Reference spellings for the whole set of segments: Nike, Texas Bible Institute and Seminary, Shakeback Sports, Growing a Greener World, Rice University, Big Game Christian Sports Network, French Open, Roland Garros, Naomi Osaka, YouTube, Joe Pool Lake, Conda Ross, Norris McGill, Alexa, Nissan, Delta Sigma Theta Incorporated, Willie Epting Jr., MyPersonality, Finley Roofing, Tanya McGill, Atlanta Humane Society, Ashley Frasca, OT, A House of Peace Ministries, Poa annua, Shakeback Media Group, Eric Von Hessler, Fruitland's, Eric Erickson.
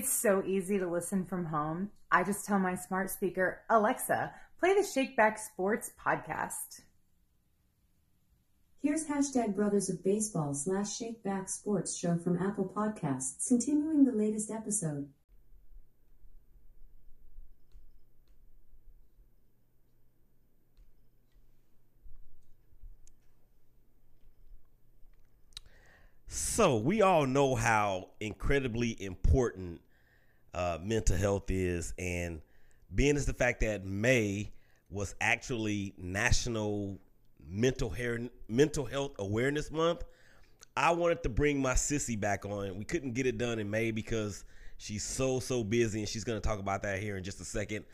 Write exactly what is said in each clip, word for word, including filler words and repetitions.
It's so easy to listen from home. I just tell my smart speaker, Alexa, play the Shakeback Sports podcast. Here's hashtag Brothers of Baseball slash Shakeback Sports show from Apple Podcasts, continuing the latest episode. So we all know how incredibly important uh, mental health is, and being as the fact that May was actually National Mental, Hair, Mental Health Awareness Month, I wanted to bring my sissy back on. We couldn't get it done in May because she's so, so busy, and she's going to talk about that here in just a second.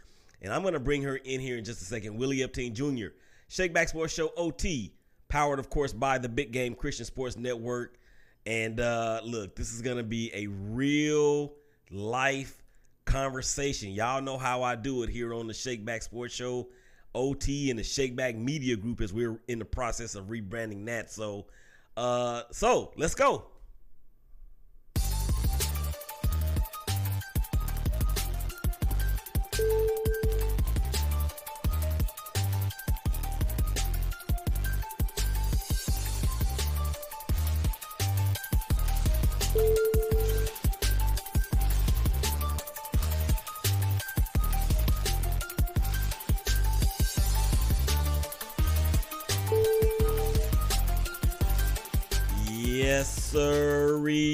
And I'm going to bring her in here in just a second. Willie Epting Junior, Shakeback Sports Show O T, powered, of course, by the Big Game Christian Sports Network. And uh, look, this is going to be a real life conversation. Y'all know how I do it here on the Shakeback Sports Show O T and the Shakeback Media Group, as we're in the process of rebranding that. So, uh, so let's go.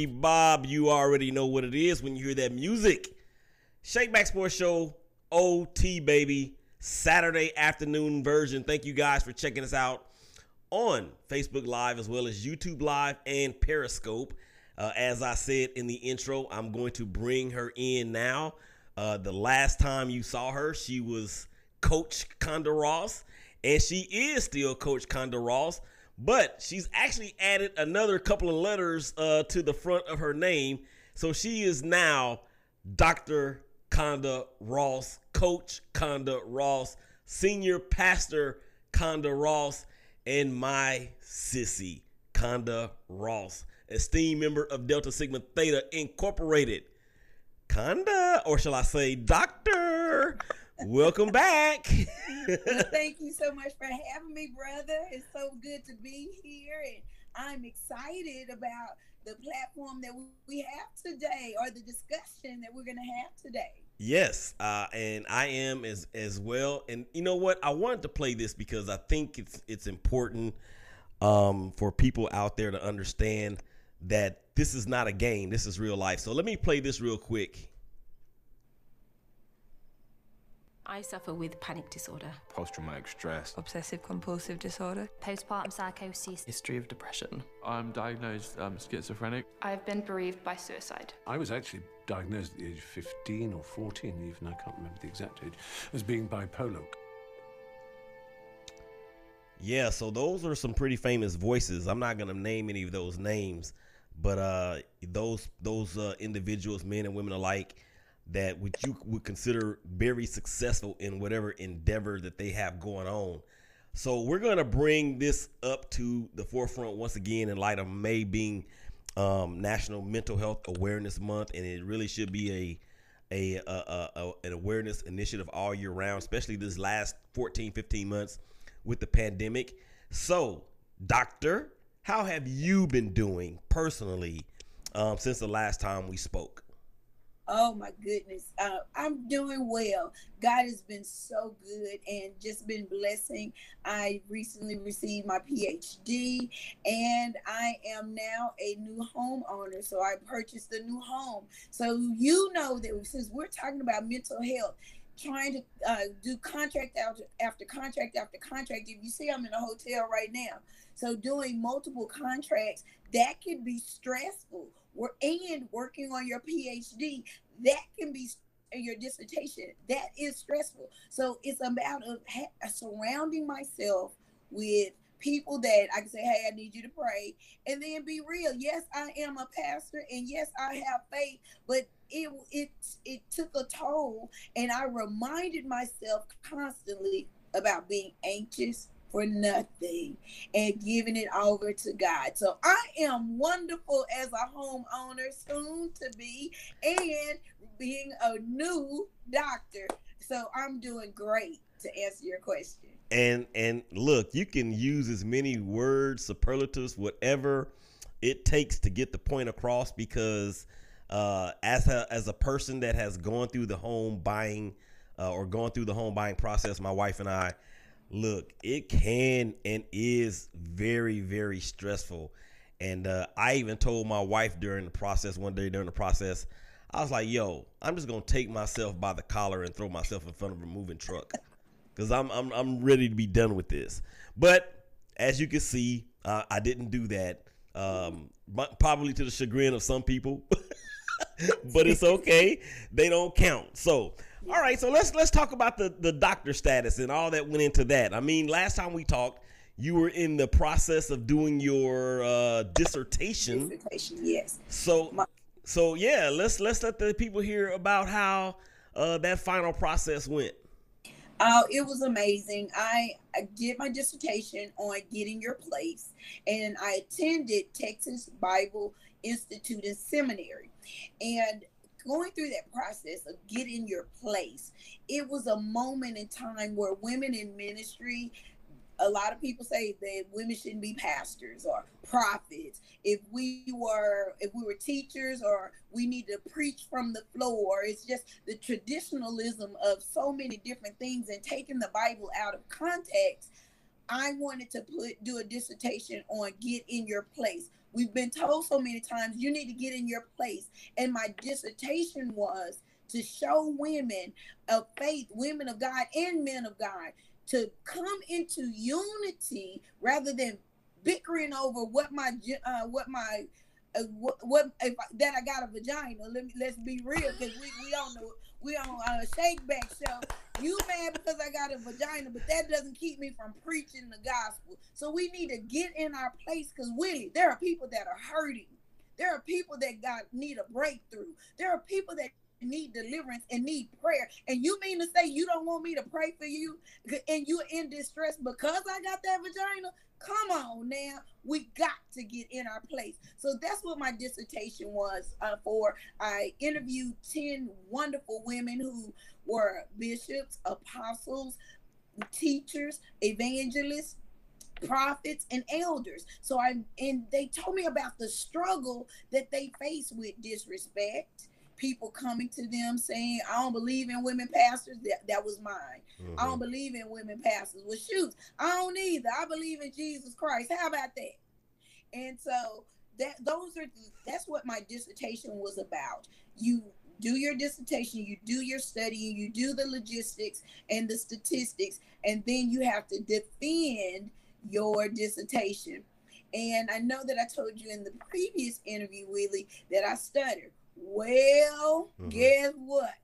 Bob, you already know what it is when you hear that music. Shakeback Sports Show O T, baby. Saturday afternoon version. Thank you guys for checking us out on Facebook Live as well as YouTube Live and Periscope. Uh, as I said in the intro, I'm going to bring her in now. Uh, the last time you saw her, she was Coach Conda Ross, and she is still Coach Conda Ross. But she's actually added another couple of letters uh, to the front of her name. So she is now Doctor Conda Ross, Coach Conda Ross, Senior Pastor Conda Ross, and my sissy, Conda Ross, esteemed member of Delta Sigma Theta Incorporated. Conda, or shall I say Doctor? Welcome back. Well, thank you so much for having me, brother. It's so good to be here, and I'm excited about the platform that we have today, or the discussion that we're going to have today. Yes, uh, and I am as as well. And you know what? I wanted to play this because I think it's it's important um, for people out there to understand that this is not a game. This is real life. So let me play this real quick. I suffer with panic disorder, post-traumatic stress, obsessive-compulsive disorder, postpartum psychosis, history of depression. I'm diagnosed um, schizophrenic. I've been bereaved by suicide. I was actually diagnosed at the age of fifteen or fourteen, even, I can't remember the exact age, as being bipolar. Yeah, so those are some pretty famous voices. I'm not going to name any of those names, but uh, those, those uh, individuals, men and women alike, that what you would consider very successful in whatever endeavor that they have going on. So we're going to bring this up to the forefront once again in light of May being um, National Mental Health Awareness Month, and it really should be a, a, a, a an awareness initiative all year round, especially this last fourteen, fifteen months with the pandemic. So, Doctor, how have you been doing personally um, since the last time we spoke? Oh, my goodness. Uh, I'm doing well. God has been so good and just been blessing. I recently received my P H D, and I am now a new homeowner. So I purchased a new home. So you know that since we're talking about mental health, trying to uh, do contract after, after contract after contract. If you see, I'm in a hotel right now. So doing multiple contracts, that can be stressful. And working on your P H D, that can be your dissertation. That is stressful. So it's about a, a surrounding myself with people that I can say, hey, I need you to pray, and then be real. Yes, I am a pastor, and yes, I have faith, but it it it took a toll, and I reminded myself constantly about being anxious for nothing and giving it over to God. So I am wonderful as a homeowner, soon to be, and being a new doctor. So I'm doing great, to answer your question. And and look, you can use as many words, superlatives, whatever it takes to get the point across, because uh, as a, as a person that has gone through the home buying uh, or gone through the home buying process, my wife and I, look, it can and is very, very stressful. And uh, I even told my wife during the process, one day during the process, I was like, yo, I'm just going to take myself by the collar and throw myself in front of a moving truck, because I'm, I'm I'm ready to be done with this. But as you can see, uh, I didn't do that, um, probably to the chagrin of some people. But it's okay. They don't count. So, all right. So let's let's talk about the, the doctor status and all that went into that. I mean, last time we talked, you were in the process of doing your uh, dissertation. Dissertation, yes. So, My- so yeah, let's let's let the people hear about how uh, that final process went. Uh, it was amazing. I, I did my dissertation on getting your place, and I attended Texas Bible Institute and Seminary. And going through that process of getting your place, it was a moment in time where women in ministry, a lot of people say that women shouldn't be pastors or prophets. If we were, if we were teachers, or we need to preach from the floor, it's just the traditionalism of so many different things and taking the Bible out of context. I wanted to put do a dissertation on get in your place. We've been told so many times, you need to get in your place. And my dissertation was to show women of faith, women of God and men of God, to come into unity rather than bickering over what my, uh, what my, uh, what, what if I, that I got a vagina. Let me, let's be real, because we, we all know, we on a Shakeback show. You mad because I got a vagina, but that doesn't keep me from preaching the gospel. So we need to get in our place, because Willie, there are people that are hurting. There are people that God need a breakthrough. There are people that need deliverance and need prayer. And you mean to say you don't want me to pray for you, and you're in distress because I got that vagina? Come on now, we got to get in our place. So that's what my dissertation was uh, for. I interviewed ten wonderful women who were bishops, apostles, teachers, evangelists, prophets, and elders. So I, and they told me about the struggle that they face with disrespect, people coming to them saying, I don't believe in women pastors. That, that was mine. Mm-hmm. I don't believe in women pastors. Well, shoot, I don't either. I believe in Jesus Christ. How about that? And so that those are, that's what my dissertation was about. You do your dissertation, you do your studying, you do the logistics and the statistics, and then you have to defend your dissertation. And I know that I told you in the previous interview, Willie, that I stuttered. Well, mm-hmm. Guess what?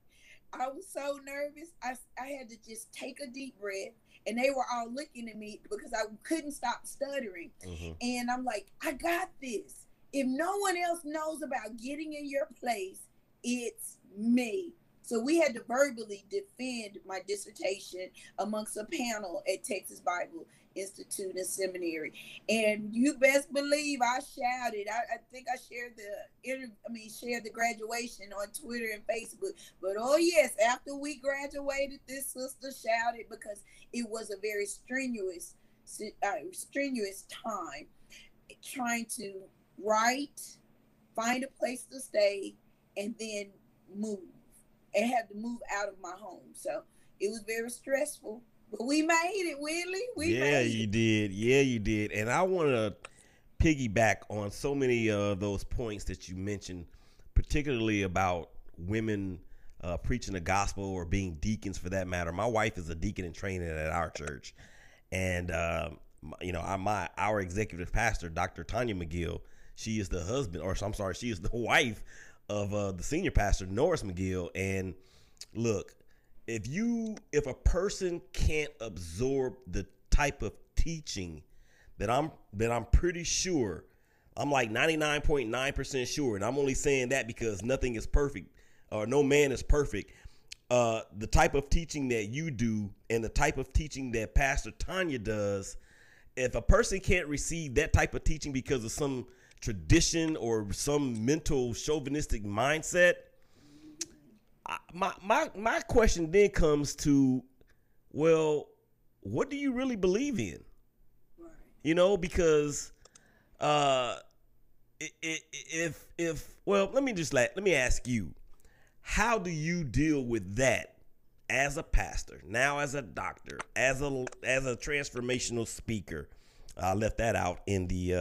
I was so nervous. I, I had to just take a deep breath, and they were all looking at me because I couldn't stop stuttering. Mm-hmm. And I'm like, I got this. If no one else knows about getting in your place, it's me. So we had to verbally defend my dissertation amongst a panel at Texas Bible Institute and Seminary, and you best believe I shouted. I, I think I shared the inter, I mean shared the graduation on Twitter and Facebook. But oh yes, after we graduated, this sister shouted, because it was a very strenuous, uh, strenuous time trying to write, find a place to stay, and then move. And had to move out of my home, so it was very stressful. But we made it, Willie. We yeah, made it. you did. Yeah, you did. And I want to piggyback on so many of those points that you mentioned, particularly about women uh, preaching the gospel or being deacons, for that matter. My wife is a deacon in training at our church, and um, you know, I, my our executive pastor, Doctor Tanya McGill, she is the husband, or I'm sorry, she is the wife of uh, the senior pastor, Norris McGill. And look, if you, if a person can't absorb the type of teaching that I'm, that I'm pretty sure, I'm like ninety-nine point nine percent sure. And I'm only saying that because nothing is perfect, or no man is perfect. uh, the type of teaching that you do and the type of teaching that Pastor Tanya does, if a person can't receive that type of teaching because of some tradition or some mental chauvinistic mindset, I, my, my, my question then comes to, well, what do you really believe in? You know, because uh, if if well, let me just let, let me ask you, how do you deal with that as a pastor, now as a doctor, as a as a transformational speaker? I left that out in the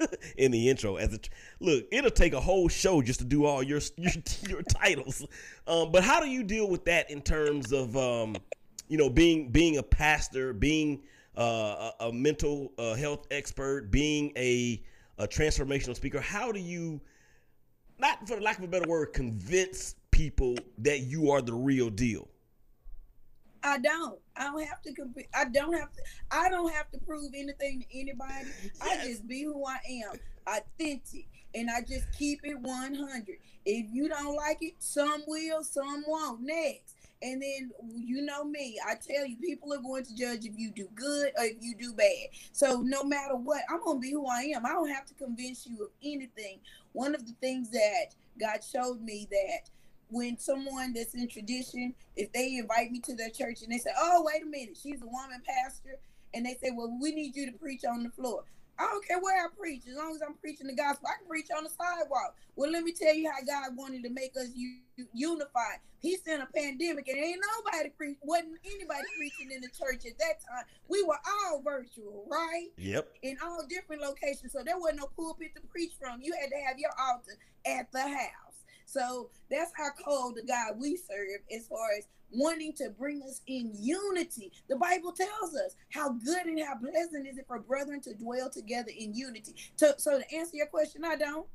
uh, in the intro. As a, look, it'll take a whole show just to do all your your, your titles. Um, but how do you deal with that in terms of um, you know being being a pastor, being Uh, a, a mental uh, health expert, being a, a transformational speaker? How do you, not for lack of a better word, convince people that you are the real deal? I don't. I don't have to compete. I don't have to. I don't have to prove anything to anybody. Yes. I just be who I am, authentic, and I just keep it one hundred. If you don't like it, some will, some won't. Next. And then, you know me, I tell you, people are going to judge if you do good or if you do bad. So no matter what, I'm going to be who I am. I don't have to convince you of anything. One of the things that God showed me, that when someone that's in tradition, if they invite me to their church and they say, oh, wait a minute, she's a woman pastor, and they say, well, we need you to preach on the floor. I don't care where I preach, as long as I'm preaching the gospel. I can preach on the sidewalk. Well, let me tell you how God wanted to make us u- unified. He sent a pandemic, and ain't nobody preach. Wasn't anybody preaching in the church at that time. We were all virtual, right? Yep. In all different locations, so there wasn't no pulpit to preach from. You had to have your altar at the house. So that's how cold the God we serve, as far as wanting to bring us in unity. The Bible tells us how good and how pleasant is it for brethren to dwell together in unity. So, so to answer your question, I don't.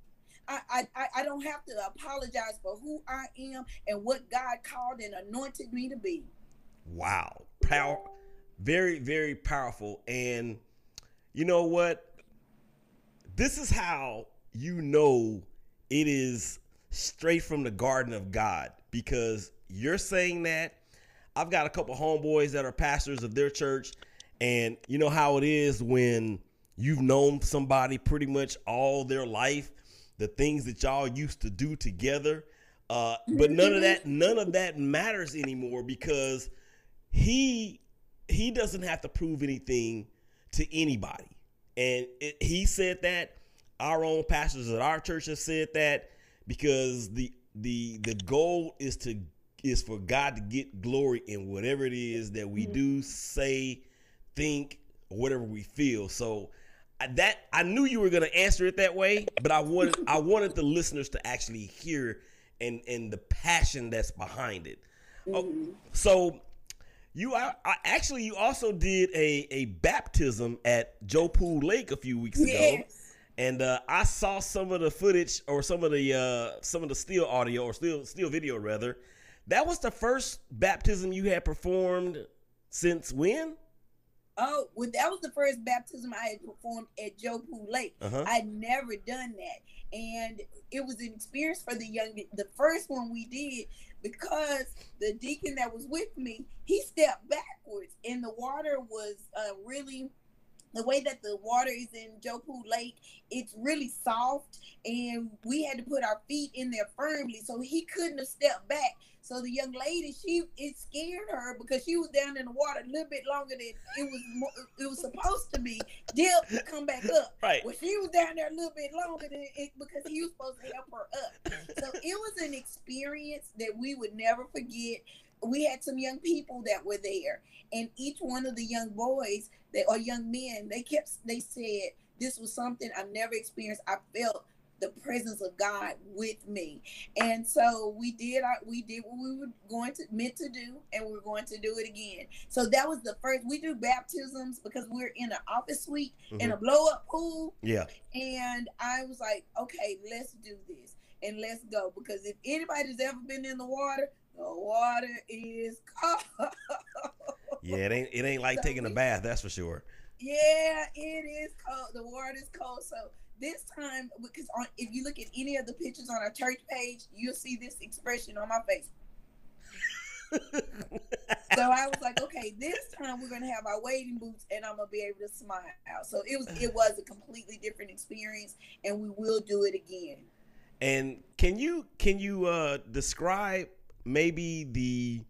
I, I, I don't have to apologize for who I am and what God called and anointed me to be. Wow. Power, very, very powerful. And you know what? This is how you know it is straight from the garden of God, because you're saying that. I've got a couple homeboys that are pastors of their church, and you know how it is when you've known somebody pretty much all their life, the things that y'all used to do together. Uh, but none of that, none of that matters anymore, because he, he doesn't have to prove anything to anybody. And it, he said that. Our own pastors at our church have said that, because the, the, the goal is to, is for God to get glory in whatever it is that we do, say, think, or whatever we feel. So that, I knew you were going to answer it that way, but I wanted, I wanted the listeners to actually hear and, and the passion that's behind it. Mm-hmm. Oh, so you are, I, actually, you also did a, a baptism at Joe Pool Lake a few weeks yes. ago. And uh, I saw some of the footage, or some of the, uh, some of the still audio, or still, still video rather. That was the first baptism you had performed since when? Oh, well, that was the first baptism I had performed at Joe Pool Lake. Uh-huh. I'd never done that. And it was an experience for the young, the first one we did, because the deacon that was with me, he stepped backwards, and the water was uh, really, the way that the water is in Joe Pool Lake, it's really soft, and we had to put our feet in there firmly, so he couldn't have stepped back. So the young lady, she, it scared her, because she was down in the water a little bit longer than it was it was supposed to be. Dip, come back up. Right. Well, she was down there a little bit longer than it, because he was supposed to help her up. So it was an experience that we would never forget. We had some young people that were there, and each one of the young boys that, or young men, they kept, they said, this was something I've never experienced. I felt the presence of God with me. And so we did, we did what we were going to, meant to do, and we we're going to do it again. So that was the first. We do baptisms because we're in an office suite, mm-hmm. in a blow up pool. Yeah. And I was like, okay, let's do this and let's go. Because if anybody's ever been in the water, the water is cold. Yeah, it ain't it ain't like so taking a bath, that's for sure. Yeah, it is cold. The water is cold. So this time, because on, if you look at any of the pictures on our church page, you'll see this expression on my face. So I was like, okay, this time we're gonna have our wading boots, and I'm gonna be able to smile. So it was it was a completely different experience, and we will do it again. And can you can you uh, describe maybe the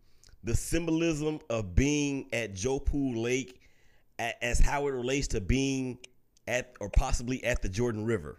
the symbolism of being at Joe Pool Lake as how it relates to being at or possibly at the Jordan River?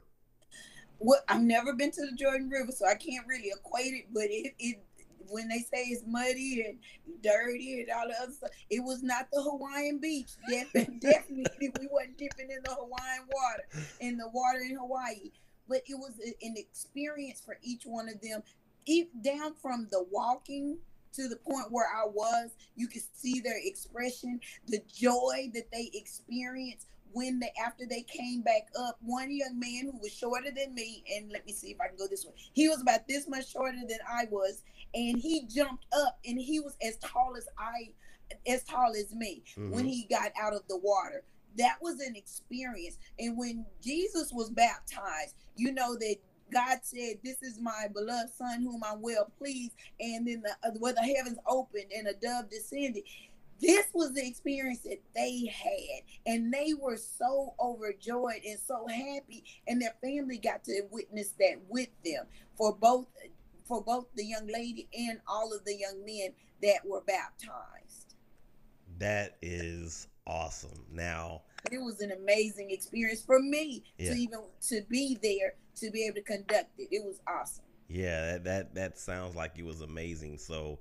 Well, I've never been to the Jordan River, so I can't really equate it, but it, it when they say it's muddy and dirty and all the other stuff, it was not the Hawaiian beach. Definitely, definitely we weren't dipping in the Hawaiian water, in the water in Hawaii. But it was an experience for each one of them. If down from the walking to the point where I was, you could see their expression, the joy that they experienced when they, after they came back up. One young man who was shorter than me, and let me see if I can go this way. He was about this much shorter than I was, and he jumped up, and he was as tall as I, as tall as me mm-hmm. when he got out of the water. That was an experience. And when Jesus was baptized, you know that God said, "This is my beloved son whom I'm well pleased." And then the, where the heavens opened and a dove descended. This was the experience that they had. And they were so overjoyed and so happy. And their family got to witness that with them for both, for both the young lady and all of the young men that were baptized. That is awesome. Now, it was an amazing experience for me yeah. to even to be there, to be able to conduct it. It was awesome. Yeah, that that, that sounds like it was amazing. So,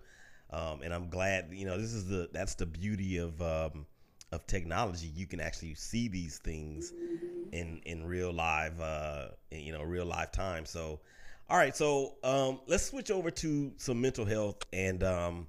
um, and I'm glad, you know, this is the, that's the beauty of, um, of technology. You can actually see these things mm-hmm. in, in real live, uh, in, you know, real live time. So, all right. So, um, let's switch over to some mental health. And, um,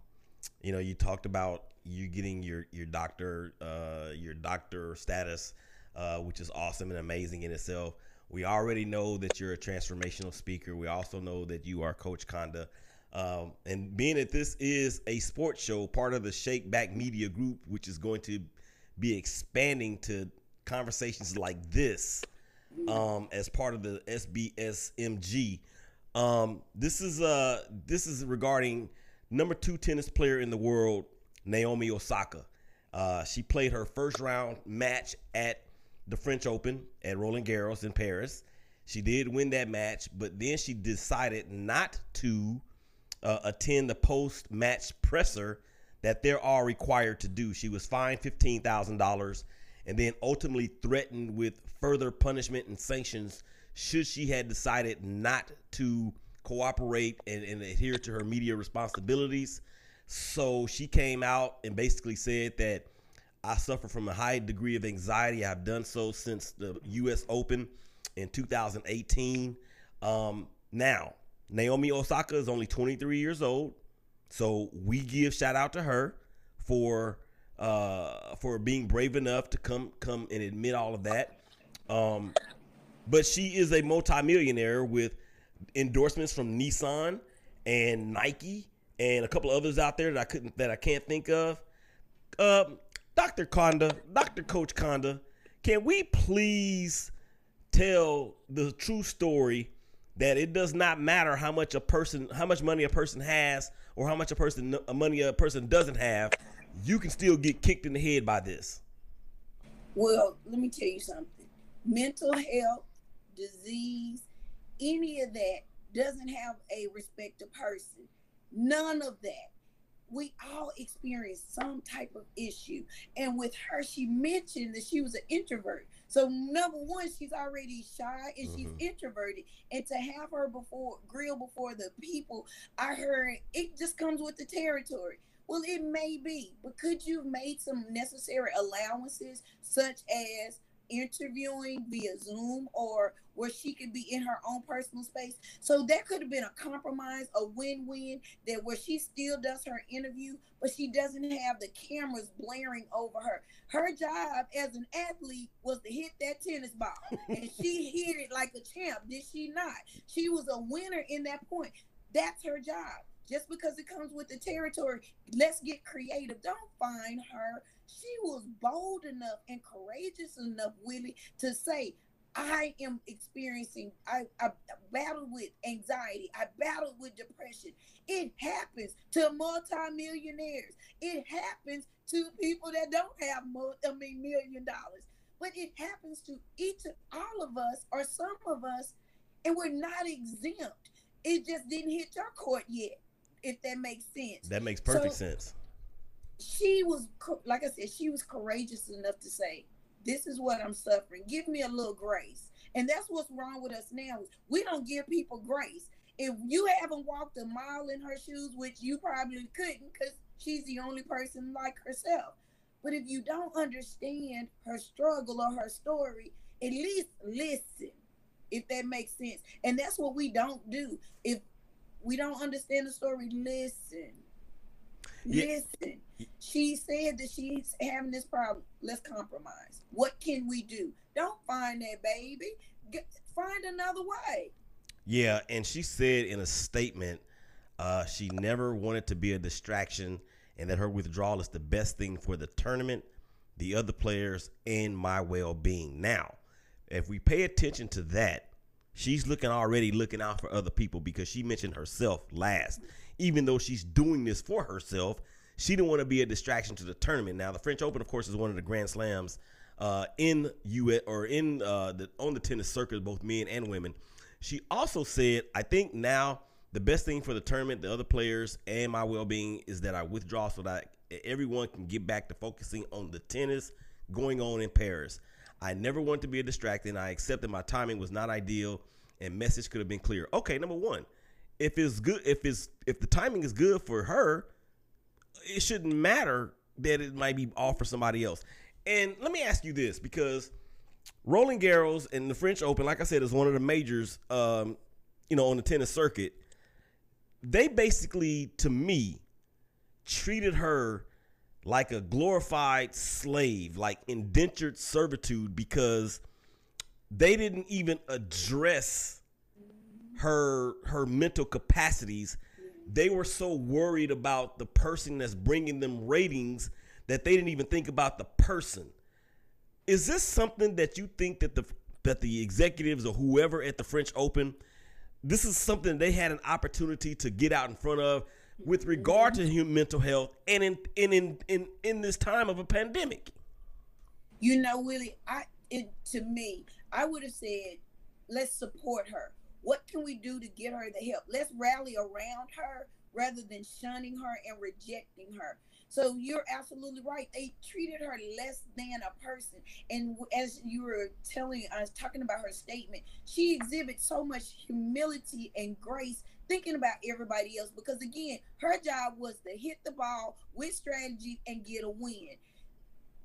you know, you talked about you getting your, your doctor, uh, your doctor status, uh, which is awesome and amazing in itself. We already know that you're a transformational speaker. We also know that you are Coach Conda. Um, and being that this is a sports show, part of the Shakeback Media Group, which is going to be expanding to conversations like this um, as part of the S B S M G. Um, this is uh, this is regarding number two tennis player in the world, Naomi Osaka. Uh, she played her first round match at the French Open at Roland Garros in Paris. She did win that match, but then she decided not to uh, attend the post-match presser that they're all required to do. She was fined fifteen thousand dollars and then ultimately threatened with further punishment and sanctions should she had decided not to cooperate and, and adhere to her media responsibilities. So she came out and basically said that, "I suffer from a high degree of anxiety. I've done so since the U S Open in two thousand eighteen. Um, now, Naomi Osaka is only twenty-three years old. So we give shout out to her for uh, for being brave enough to come come and admit all of that. Um, but she is a multimillionaire with endorsements from Nissan and Nike and a couple of others out there that I couldn't that I can't think of. Um, Doctor Conda, Doctor Coach Conda, can we please tell the true story that it does not matter how much a person, how much money a person has, or how much a person, money a person doesn't have, you can still get kicked in the head by this." Well, let me tell you something. Mental health, disease, any of that doesn't have a respect of person. None of that. We all experience some type of issue. And with her, she mentioned that she was an introvert. So number one, she's already shy and mm-hmm. she's introverted. And to have her before grill before the people, I heard it just comes with the territory. Well, it may be, but could you have made some necessary allowances such as interviewing via Zoom or where she could be in her own personal space? So that could have been a compromise, a win-win, that where she still does her interview, but she doesn't have the cameras blaring over her. Her job as an athlete was to hit that tennis ball, and she hit it like a champ, did she not? She was a winner in that point. That's her job. Just because it comes with the territory, let's get creative. Don't fine her. She was bold enough and courageous enough, Willie, to say, I am experiencing, I, I battle with anxiety. I battle with depression. It happens to multimillionaires. It happens to people that don't have multi, I mean, million dollars. But it happens to each, all of us or some of us, and we're not exempt. It just didn't hit your court yet, if that makes sense. That makes perfect so, sense. She was, like I said, she was courageous enough to say, this is what I'm suffering. Give me a little grace. And that's what's wrong with us now. We don't give people grace. If you haven't walked a mile in her shoes, which you probably couldn't because she's the only person like herself. But if you don't understand her struggle or her story, at least listen, if that makes sense. And that's what we don't do. If we don't understand the story, listen. Yeah. Listen, she said that she's having this problem. Let's compromise. What can we do? Don't find that baby. Get, find another way. Yeah, and she said in a statement, uh, she never wanted to be a distraction and that her withdrawal is the best thing for the tournament, the other players, and my well-being. Now, if we pay attention to that, she's looking already looking out for other people because she mentioned herself last. Even though she's doing this for herself, she didn't want to be a distraction to the tournament. Now, the French Open, of course, is one of the Grand Slams uh, in U S or in uh, the on the tennis circuit, both men and women. She also said, "I think now the best thing for the tournament, the other players, and my well-being is that I withdraw so that everyone can get back to focusing on the tennis going on in Paris. I never wanted to be a distraction. I accept that my timing was not ideal, and message could have been clearer." Okay, number one. If it's good, if it's if the timing is good for her, it shouldn't matter that it might be off for somebody else. And let me ask you this, because Roland Garros and the French Open, like I said, is one of the majors, um, you know, on the tennis circuit. They basically, to me, treated her like a glorified slave, like indentured servitude, because they didn't even address her her mental capacities. They were so worried about the person that's bringing them ratings that they didn't even think about the person. Is this something that you think that the that the executives or whoever at the French Open, this is something they had an opportunity to get out in front of with regard to human mental health and in in in in, in this time of a pandemic? You know, Willie, I it, to me, I would have said, let's support her. What can we do to get her the help? Let's rally around her rather than shunning her and rejecting her. So you're absolutely right. They treated her less than a person. And as you were telling, I was talking about her statement, she exhibits so much humility and grace, thinking about everybody else, because again, her job was to hit the ball with strategy and get a win.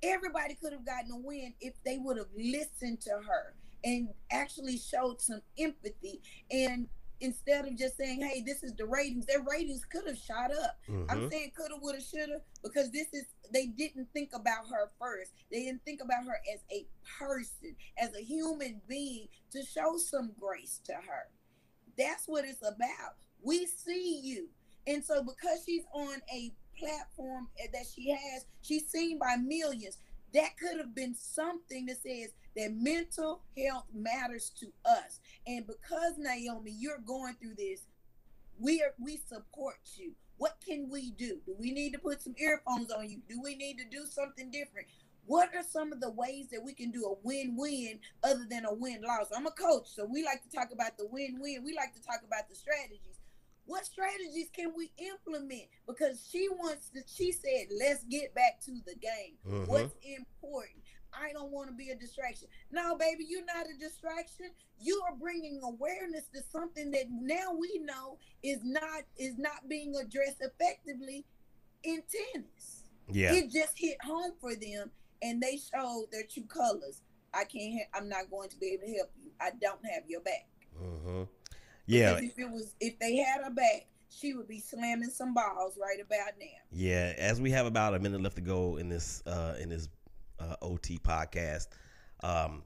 Everybody could have gotten a win if they would have listened to her and actually showed some empathy. And instead of just saying, hey, this is the ratings, their ratings could have shot up. Mm-hmm. I'm saying could have, would have, should have, because this is, they didn't think about her first. They didn't think about her as a person, as a human being, to show some grace to her. That's what it's about. We see you. And so because she's on a platform that she has, she's seen by millions. That could have been something that says that mental health matters to us. And because, Naomi, you're going through this, we are, we support you. What can we do? Do we need to put some earphones on you? Do we need to do something different? What are some of the ways that we can do a win-win other than a win-loss? I'm a coach, so we like to talk about the win-win. We like to talk about the strategies. What strategies can we implement? Because she wants to, she said, let's get back to the game. Uh-huh. What's important? I don't want to be a distraction. No, baby, you're not a distraction. You are bringing awareness to something that now we know is not is not being addressed effectively in tennis. Yeah. It just hit home for them, and they showed their true colors. I can't, I'm not going to be able to help you. I don't have your back. Uh-huh. Yeah. Because if it was, if they had her back, she would be slamming some balls right about now. Yeah. As we have about a minute left to go in this uh, in this uh, O T podcast, um,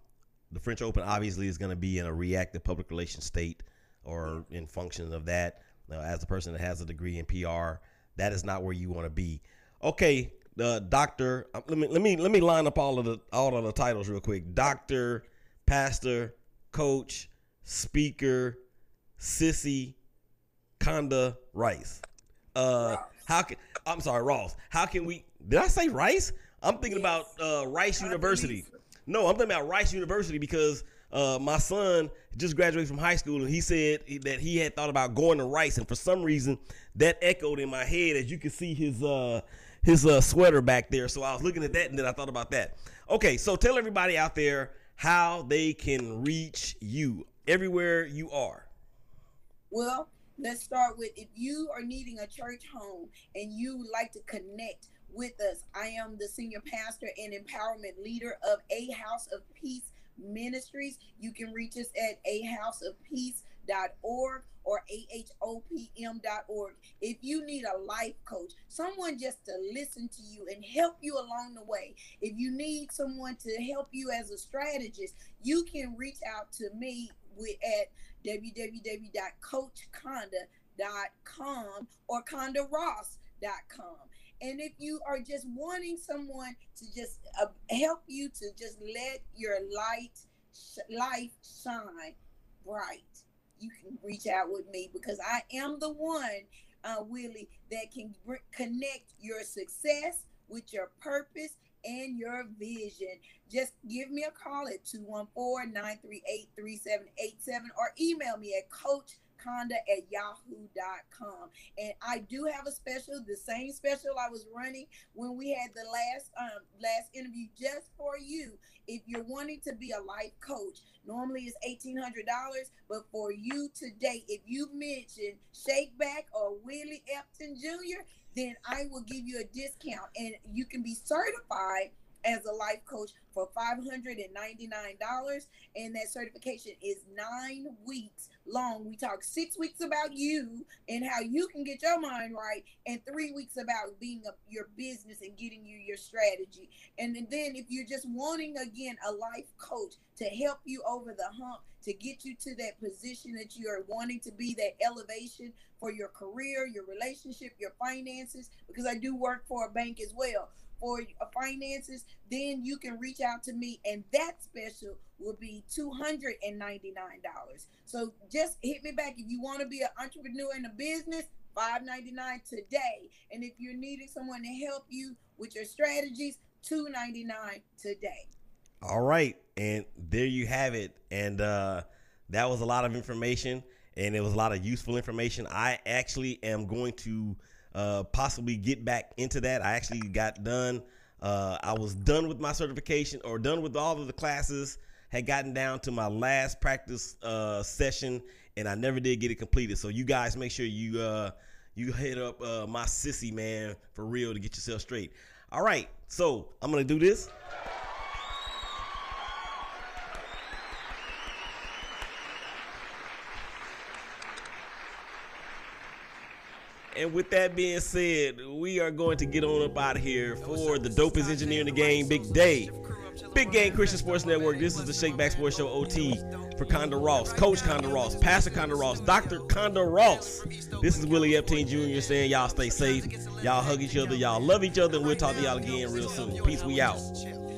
the French Open obviously is going to be in a reactive public relations state, or in function of that. Uh, as a person that has a degree in P R, that is not where you want to be. Okay, the uh, doctor. Let me let me let me line up all of the all of the titles real quick. Doctor pastor, coach, speaker, sissy, Conda Rice. Uh, Ross. How can I'm sorry, Ross. How can we? Did I say Rice? I'm thinking yes. about uh, Rice University. No, I'm thinking about Rice University because uh, my son just graduated from high school, and he said that he had thought about going to Rice, and for some reason that echoed in my head, as you can see his uh, his uh, sweater back there. So I was looking at that, and then I thought about that. Okay, so tell everybody out there how they can reach you everywhere you are. Well, let's start with, if you are needing a church home and you would like to connect with us, I am the senior pastor and empowerment leader of A House of Peace Ministries. You can reach us at a house of peace dot org or a h o p m dot org. If you need a life coach, someone just to listen to you and help you along the way, if you need someone to help you as a strategist, you can reach out to me with, at w w w dot coach conda dot com or conda ross dot com. And if you are just wanting someone to just uh, help you to just let your light sh- life shine bright, you can reach out with me, because I am the one, uh, Willie, that can br- connect your success with your purpose and your vision. Just give me a call at two one four, nine three eight, three seven eight seven or email me at coach conda at yahoo dot com. And I do have a special, the same special I was running when we had the last um last interview, just for you. If you're wanting to be a life coach, normally it's eighteen hundred dollars, but for you today, if you mention Shakeback or Willie Epting Junior, then I will give you a discount, and you can be certified as a life coach for five hundred ninety-nine dollars, and that certification is nine weeks long. We talk six weeks about you and how you can get your mind right, and three weeks about being a, your business and getting you your strategy. And then if you're just wanting, again, a life coach to help you over the hump, to get you to that position that you are wanting to be, that elevation for your career, your relationship, your finances, because I do work for a bank as well, for finances, then you can reach out to me, and that special will be two hundred ninety-nine dollars. So just hit me back. If you want to be an entrepreneur in a business, five ninety-nine today. And if you're needing someone to help you with your strategies, two ninety-nine today. All right. And there you have it. And uh, that was a lot of information, and it was a lot of useful information. I actually am going to Uh, possibly get back into that. I actually got done. Uh, I was done with my certification, or done with all of the classes, had gotten down to my last practice uh, session, and I never did get it completed. So you guys make sure you uh, you hit up uh, my sissy, man, for real, to get yourself straight. All right, so I'm going to do this. And with that being said, we are going to get on up out of here for the dopest engineer in the game, Big Day. Big Game Christian Sports Network. This is the Shakeback Sports Show O T for Conda Ross, Coach Conda Ross, Pastor Conda Ross, Doctor Conda Ross. This is Willie Epting Junior saying y'all stay safe, y'all hug each other, y'all love each other, and we'll talk to y'all again real soon. Peace, we out.